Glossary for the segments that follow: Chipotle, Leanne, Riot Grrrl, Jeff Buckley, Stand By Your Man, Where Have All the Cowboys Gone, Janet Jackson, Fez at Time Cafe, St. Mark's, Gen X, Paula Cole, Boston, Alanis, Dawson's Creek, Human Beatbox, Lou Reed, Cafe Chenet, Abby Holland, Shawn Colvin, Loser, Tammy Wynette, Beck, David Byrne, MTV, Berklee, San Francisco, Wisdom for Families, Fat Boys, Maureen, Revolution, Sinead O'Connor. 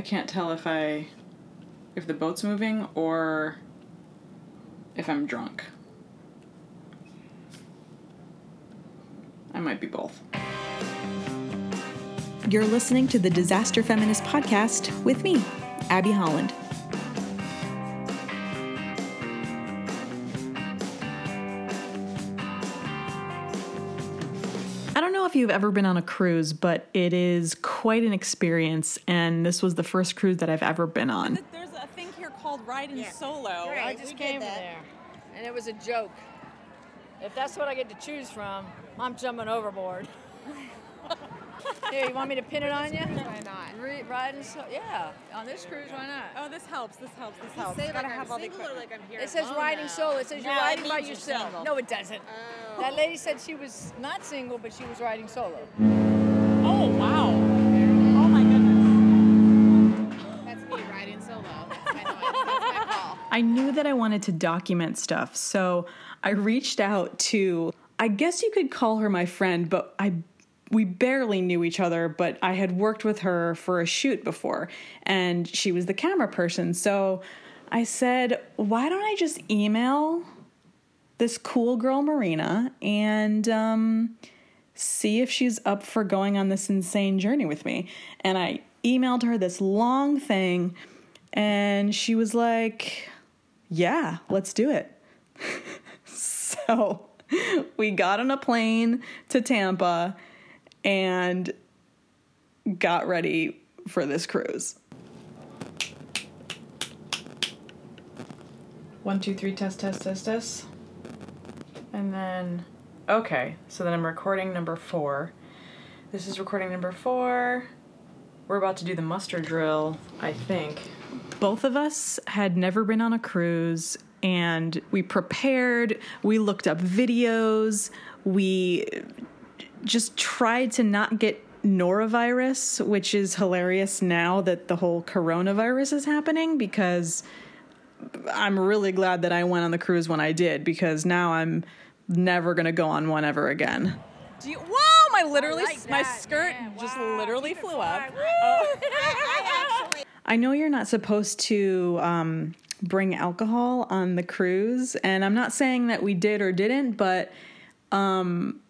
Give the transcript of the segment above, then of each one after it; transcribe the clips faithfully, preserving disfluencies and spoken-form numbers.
I can't tell if I, if the boat's moving or if I'm drunk. I might be both. You're listening to the Disaster Feminist Podcast with me, Abby Holland. I don't know if you've ever been on a cruise, but it is quite an experience, and this was the first cruise that I've ever been on. There's a thing here called Riding yeah. Solo. Right. I just we came there, and it was a joke. If that's what I get to choose from, I'm jumping overboard. Here, you want me to pin it on you? Why not? Re- riding so- yeah. On this cruise, why not? Oh, this helps. This helps. This helps. You say like I'm single or like I'm here. It says riding solo. It says you're riding by yourself. No, it doesn't. Oh. That lady said she was not single, but she was riding solo. Oh, wow. Oh, my goodness. That's me riding solo. That's my noise. That's my call. I knew that I wanted to document stuff, so I reached out to, I guess you could call her my friend, but I We barely knew each other, but I had worked with her for a shoot before, and she was the camera person. So I said, why don't I just email this cool girl, Marina, and um, see if she's up for going on this insane journey with me. And I emailed her this long thing, and she was like, yeah, let's do it. So we got on a plane to Tampa and got ready for this cruise. One, two, three, test, test, test, test. And then, okay, so then I'm recording number four. This is recording number four. We're about to do the muster drill, I think. Both of us had never been on a cruise, and we prepared, we looked up videos, we just tried to not get norovirus, which is hilarious now that the whole coronavirus is happening, because I'm really glad that I went on the cruise when I did, because now I'm never going to go on one ever again. Do you, whoa, my literally, like my skirt yeah, wow. just literally flew fly. Up. Oh. I, I, actually- I know you're not supposed to um, bring alcohol on the cruise, and I'm not saying that we did or didn't, but um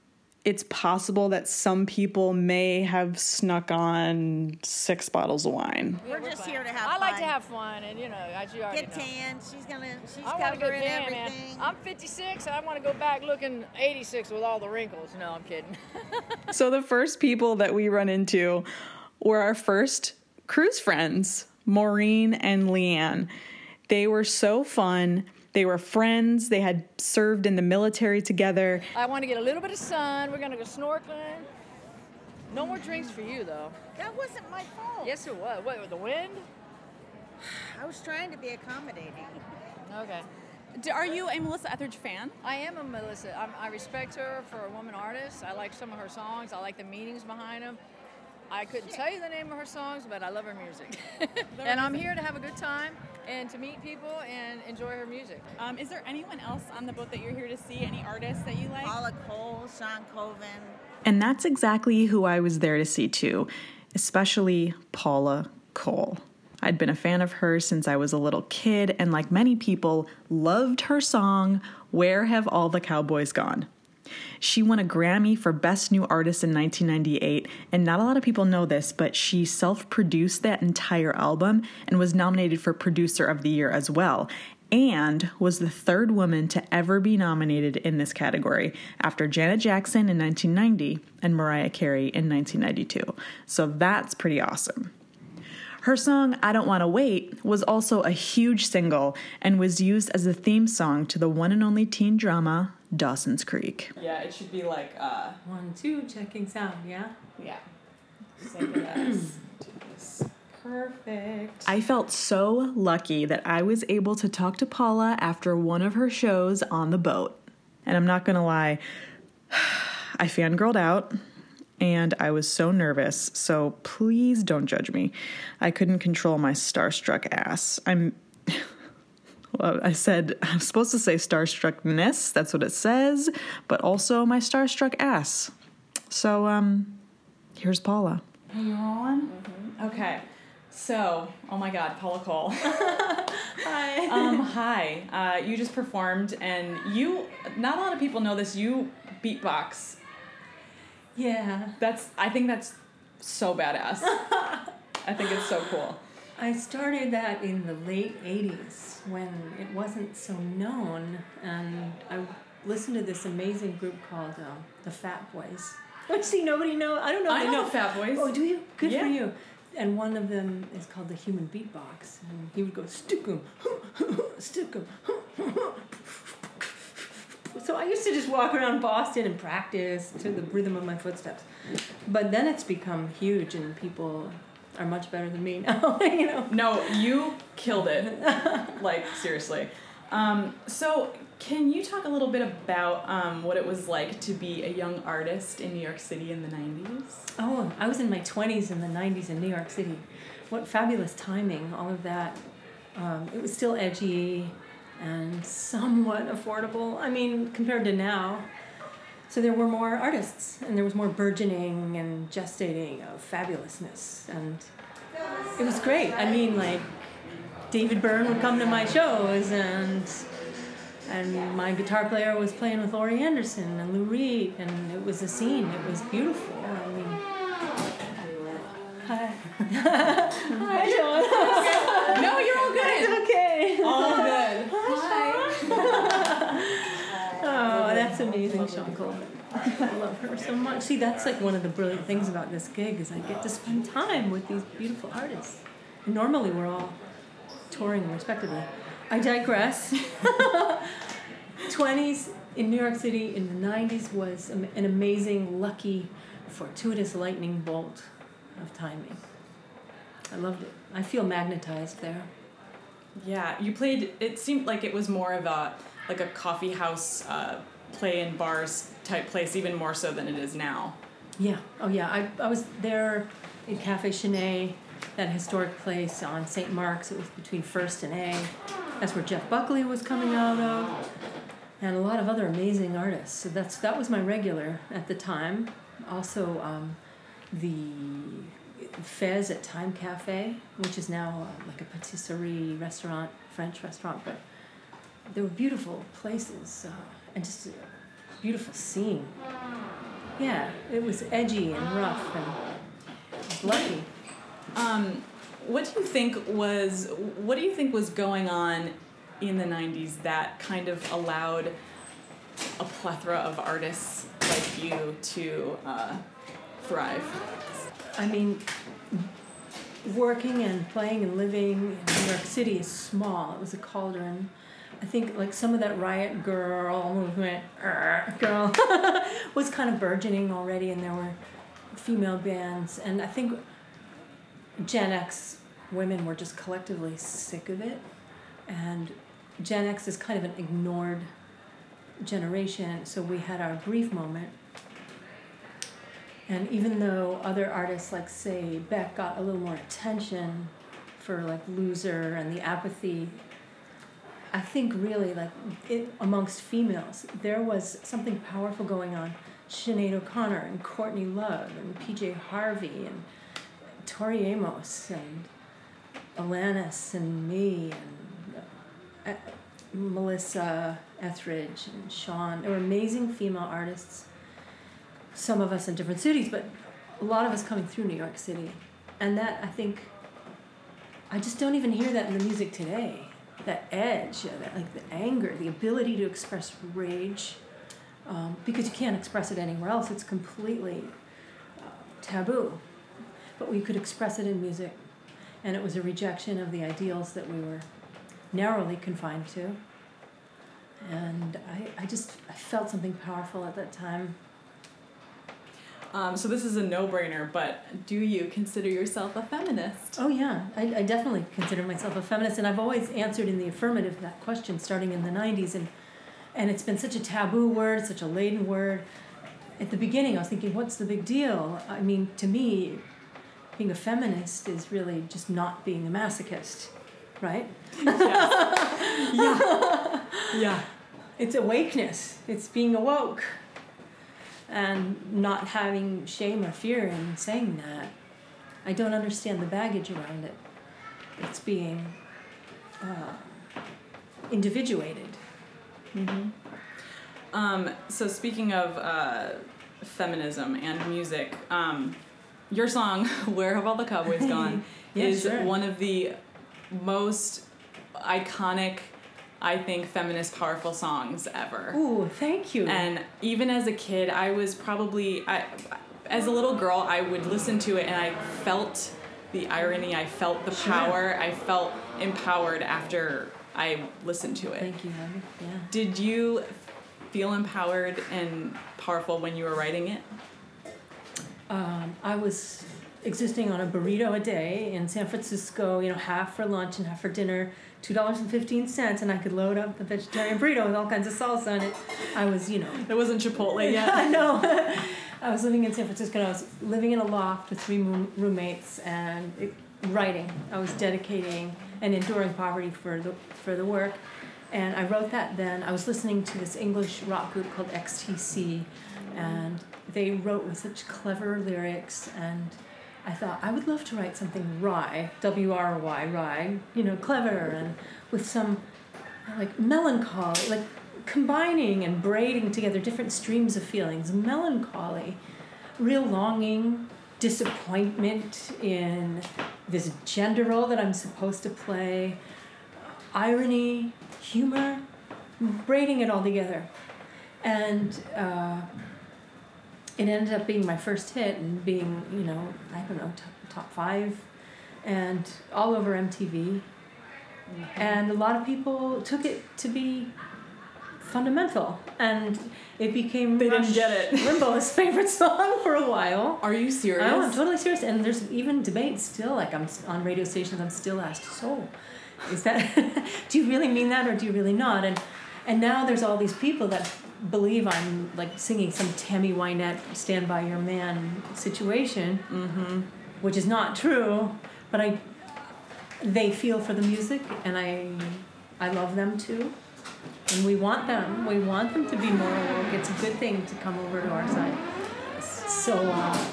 it's possible that some people may have snuck on six bottles of wine. We're just here to have fun. I like to have fun, and you know, as you already know. Get tan. She's gonna. She's covering everything. I'm fifty-six, and I want to go back looking eighty-six with all the wrinkles. No, I'm kidding. So the first people that we run into were our first cruise friends, Maureen and Leanne. They were so fun. They were friends. They had served in the military together. I want to get a little bit of sun. We're going to go snorkeling. No more drinks for you, though. That wasn't my fault. Yes, it was. What, the wind? I was trying to be accommodating. Okay. Are you a Melissa Etheridge fan? I am a Melissa. I'm, I respect her for a woman artist. I like some of her songs. I like the meanings behind them. I couldn't Shit. tell you the name of her songs, but I love her music. Love her and music. I'm here to have a good time and to meet people and enjoy her music. Um, is there anyone else on the boat that you're here to see? Any artists that you like? Paula Cole, Shawn Colvin. And that's exactly who I was there to see too, especially Paula Cole. I'd been a fan of her since I was a little kid, and like many people, loved her song, Where Have All the Cowboys Gone? She won a Grammy for Best New Artist in nineteen ninety-eight, and not a lot of people know this, but she self-produced that entire album and was nominated for Producer of the Year as well, and was the third woman to ever be nominated in this category after Janet Jackson in nineteen ninety and Mariah Carey in nineteen ninety-two. So that's pretty awesome. Her song, I Don't Want to Wait, was also a huge single and was used as the theme song to the one and only teen drama, Dawson's Creek. Yeah, it should be like, uh... one, two, checking sound, yeah? Yeah. Same as. Do this. Perfect. I felt so lucky that I was able to talk to Paula after one of her shows on the boat. And I'm not gonna lie, I fangirled out, and I was so nervous, so please don't judge me. I couldn't control my starstruck ass. I'm... Well, I said, I'm supposed to say starstruckness, that's what it says, but also my starstruck ass. So, um, here's Paula. Are you on? Mm-hmm. Okay. So, oh my God, Paula Cole. Hi. Um, hi. Uh, you just performed, and you, not a lot of people know this, you beatbox. Yeah. That's, I think that's so badass. I think it's so cool. I started that in the late eighties when it wasn't so known, and I listened to this amazing group called uh, the Fat Boys. Which, see, nobody knows. I don't know. I know Fat Boys. Oh, do you? Good yeah. for you. And one of them is called the Human Beatbox. And he would go, stick 'em, stick 'em. So I used to just walk around Boston and practice to the rhythm of my footsteps. But then it's become huge, and people are much better than me now. You know? No, you killed it. Like, seriously. Um, so can you talk a little bit about um, what it was like to be a young artist in New York City in the nineties? Oh, I was in my twenties in the nineties in New York City. What fabulous timing, all of that. Um, it was still edgy and somewhat affordable, I mean, compared to now. So there were more artists, and there was more burgeoning and gestating of fabulousness, and it was great. I mean, like, David Byrne would come to my shows, and and my guitar player was playing with Laurie Anderson and Lou Reed, and it was a scene. It was beautiful. I mean, hi, hi, Shawn. No, you're all good. It's okay. All good. Hi. Oh, that's amazing, Shawn Colvin. I love her so much. See, that's like one of the brilliant things about this gig is I get to spend time with these beautiful artists. Normally, we're all touring respectively. I digress. twenties in New York City in the nineties was an amazing, lucky, fortuitous lightning bolt of timing. I loved it. I feel magnetized there. Yeah, you played, it seemed like it was more of a, like a coffee house uh, play in bars type place, even more so than it is now. Yeah, oh yeah, I I was there in Cafe Chenet, that historic place on Saint Mark's. It was between First and A. That's where Jeff Buckley was coming out of, and a lot of other amazing artists. So that's that was my regular at the time. Also, um, the Fez at Time Cafe, which is now uh, like a patisserie restaurant, French restaurant, but there were beautiful places uh, and just a beautiful scene. Yeah, it was edgy and rough and bloody. Um, what do you think was what do you think was going on in the nineties that kind of allowed a plethora of artists like you to uh, thrive? I mean, working and playing and living in New York City is small. It was a cauldron. I think like some of that Riot Grrrl movement, er, girl, was kind of burgeoning already, and there were female bands, and I think Gen X women were just collectively sick of it, and Gen X is kind of an ignored generation, so we had our brief moment. And even though other artists like, say, Beck got a little more attention for like Loser and the apathy, I think really like it, amongst females, there was something powerful going on. Sinead O'Connor and Courtney Love and P J Harvey and Tori Amos and Alanis and me and uh, Melissa Etheridge and Shawn. They were amazing female artists, some of us in different cities, but a lot of us coming through New York City. And that, I think, I just don't even hear that in the music today. That edge, that, like the anger, the ability to express rage, um, because you can't express it anywhere else. It's completely uh, taboo. But we could express it in music. And it was a rejection of the ideals that we were narrowly confined to. And I, I just I felt something powerful at that time. Um, so this is a no-brainer, but do you consider yourself a feminist? Oh, yeah. I, I definitely consider myself a feminist. And I've always answered in the affirmative that question starting in the nineties. And, and it's been such a taboo word, such a laden word. At the beginning, I was thinking, what's the big deal? I mean, to me, being a feminist is really just not being a masochist, right? Yes. Yeah. Yeah. It's awakeness. It's being awoke. And not having shame or fear in saying that. I don't understand the baggage around it. It's being uh, individuated. Mm-hmm. Um, so speaking of uh, feminism and music, um, your song, Where Have All the Cowboys Gone, yeah, is sure. one of the most iconic, I think, feminist powerful songs ever. Ooh, thank you. And even as a kid, I was probably, I, as a little girl, I would listen to it and I felt the irony, I felt the sure. power, I felt empowered after I listened to it. Thank you, Abby. Yeah. Did you feel empowered and powerful when you were writing it? Um, I was existing on a burrito a day in San Francisco, you know, half for lunch and half for dinner, two dollars and fifteen cents, and I could load up the vegetarian burrito with all kinds of salsa on it. I was, you know... It wasn't Chipotle yet. I know. I was living in San Francisco, and I was living in a loft with three roommates and it, writing. I was dedicating and enduring poverty for the for the work. And I wrote that then. I was listening to this English rock group called X T C, and they wrote with such clever lyrics, and I thought, I would love to write something wry, W R Y, wry, you know, clever, and with some, like, melancholy, like, combining and braiding together different streams of feelings, melancholy, real longing, disappointment in this gender role that I'm supposed to play, irony, humor, braiding it all together. And uh, it ended up being my first hit and being, you know, I don't know, top, top five and all over M T V. Mm-hmm. And a lot of people took it to be fundamental, and it became they Rush didn't get it. Limbo's favorite song for a while. Are you serious? Oh, I'm totally serious. And there's even debate still. Like, I'm on radio stations, I'm still asked, so is that do you really mean that, or do you really not? And and now there's all these people that believe I'm like singing some Tammy Wynette Stand By Your Man situation, mm-hmm. which is not true, but I they feel for the music, and I I love them too. And we want them. We want them to be more woke. It's a good thing to come over to our side. So uh,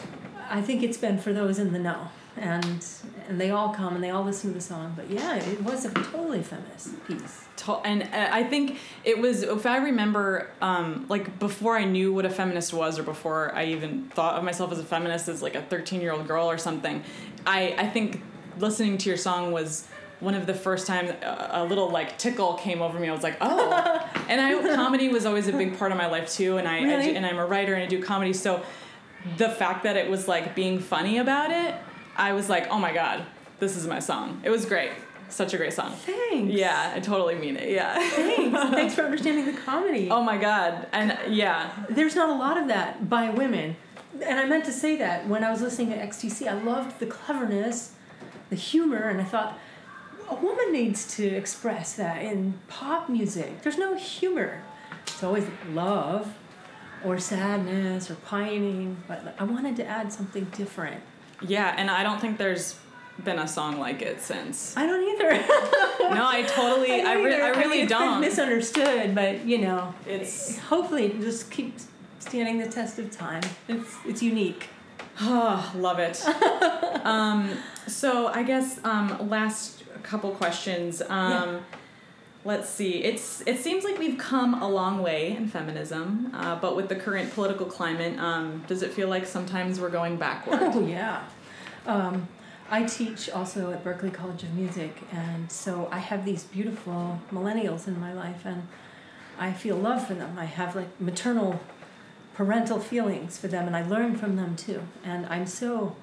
I think it's been for those in the know. And and they all come and they all listen to the song. But yeah, it was a totally feminist piece. And I think it was, if I remember, um, like before I knew what a feminist was, or before I even thought of myself as a feminist as like a thirteen-year-old girl or something, I, I think listening to your song was one of the first times a little, like, tickle came over me. I was like, oh. And I comedy was always a big part of my life, too, and, I, really? I do, and I'm a writer and I do comedy. So the fact that it was, like, being funny about it, I was like, oh, my God, this is my song. It was great. Such a great song. Thanks. Yeah, I totally mean it, yeah. Thanks. Thanks for understanding the comedy. Oh, my God. And, yeah. There's not a lot of that by women. And I meant to say that when I was listening to X T C. I loved the cleverness, the humor, and I thought, a woman needs to express that in pop music. There's no humor. It's always love or sadness or pining, but I wanted to add something different. Yeah, and I don't think there's been a song like it since. I don't either. No, I totally, I, don't I, re- I really I mean, it's don't. Been misunderstood, but, you know, it's hopefully it just keeps standing the test of time. It's, it's unique. Oh, love it. um, so I guess um, last couple questions. Um, yeah. Let's see. It's it seems like we've come a long way in feminism, uh, but with the current political climate, um, does it feel like sometimes we're going backward? Oh, yeah. Um, I teach also at Berklee College of Music, and so I have these beautiful millennials in my life, and I feel love for them. I have, like, maternal parental feelings for them, and I learn from them too. And I'm so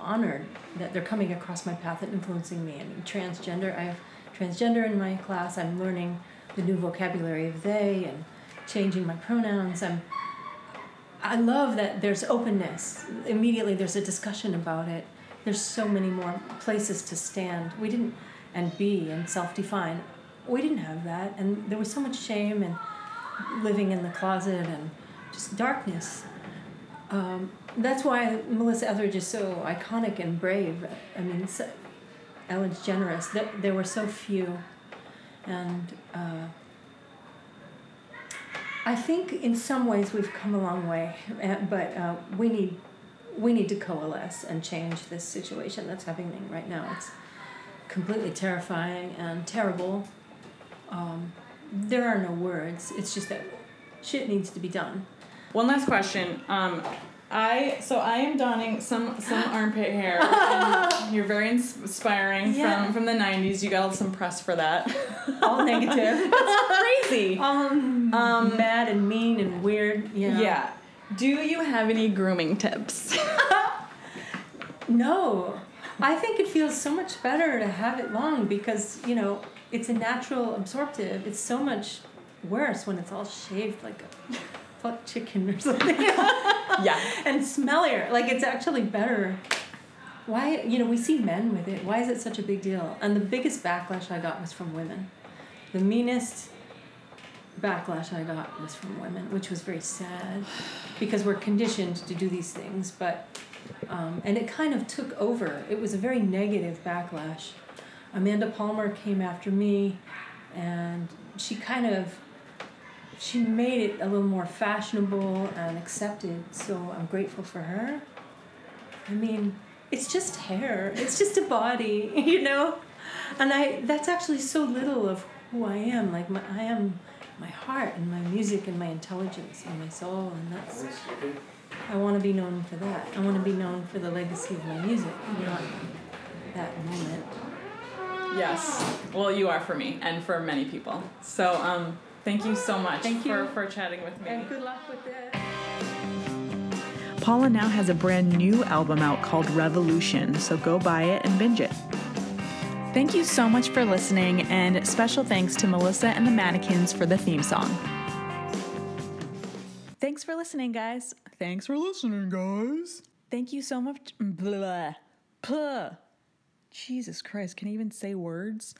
honored that they're coming across my path and influencing me. I mean, transgender, I have transgender in my class. I'm learning the new vocabulary of they and changing my pronouns. I'm, I love that there's openness. Immediately there's a discussion about it. There's so many more places to stand. We didn't, and be, and self-define. We didn't have that. And there was so much shame and living in the closet and just darkness. Um, that's why Melissa Etheridge is so iconic and brave. I mean, so, Ellen's generous. There, there were so few. And uh, I think in some ways we've come a long way, but uh, we need we need to coalesce and change this situation that's happening right now. It's completely terrifying and terrible. Um, there are no words. It's just that shit needs to be done. One last question. Um, I so I am donning some, some armpit hair. And you're very inspiring yeah. from, from the nineties. You got some press for that. All negative. That's crazy. Um, um, mad and mean and weird. Yeah. Yeah. Do you have any grooming tips? No. I think it feels so much better to have it long because, you know, it's a natural absorptive. It's so much worse when it's all shaved like a fuck chicken or something. Yeah. And smellier. Like, it's actually better. Why, you know, we see men with it. Why is it such a big deal? And the biggest backlash I got was from women. The meanest backlash I got was from women, which was very sad because we're conditioned to do these things. But, um, and it kind of took over. It was a very negative backlash. Amanda Palmer came after me, and she kind of, she made it a little more fashionable and accepted, so I'm grateful for her. I mean, it's just hair. It's just a body, you know? And I that's actually so little of who I am. Like, my, I am my heart and my music and my intelligence and my soul, and that's... I want to be known for that. I want to be known for the legacy of my music, not that moment. Yes. Well, you are for me and for many people. So, um, thank you so much thank you. For, for chatting with me. And good luck with it. Paula now has a brand new album out called Revolution, so go buy it and binge it. Thank you so much for listening, and special thanks to Melissa and the Mannequins for the theme song. Thanks for listening, guys. Thanks for listening, guys. Thank you so much. Blah. Puh. Jesus Christ, can I even say words?